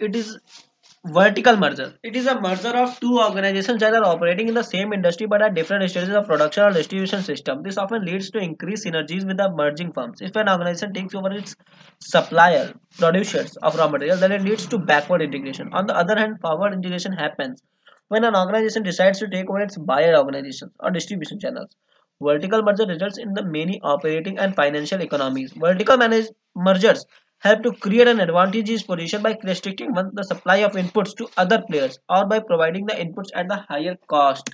It is vertical merger. It is a merger of two organizations that are operating in the same industry but at different stages of production or distribution system. This often leads to increased synergies with the merging firms. If an organization takes over its supplier, producers of raw material, then it leads to backward integration. On the other hand, forward integration happens when an organization decides to take over its buyer organizations or distribution channels. Vertical merger results in the many operating and financial economies. Vertical mergers help to create an advantageous position by restricting the supply of inputs to other players or by providing the inputs at the higher cost.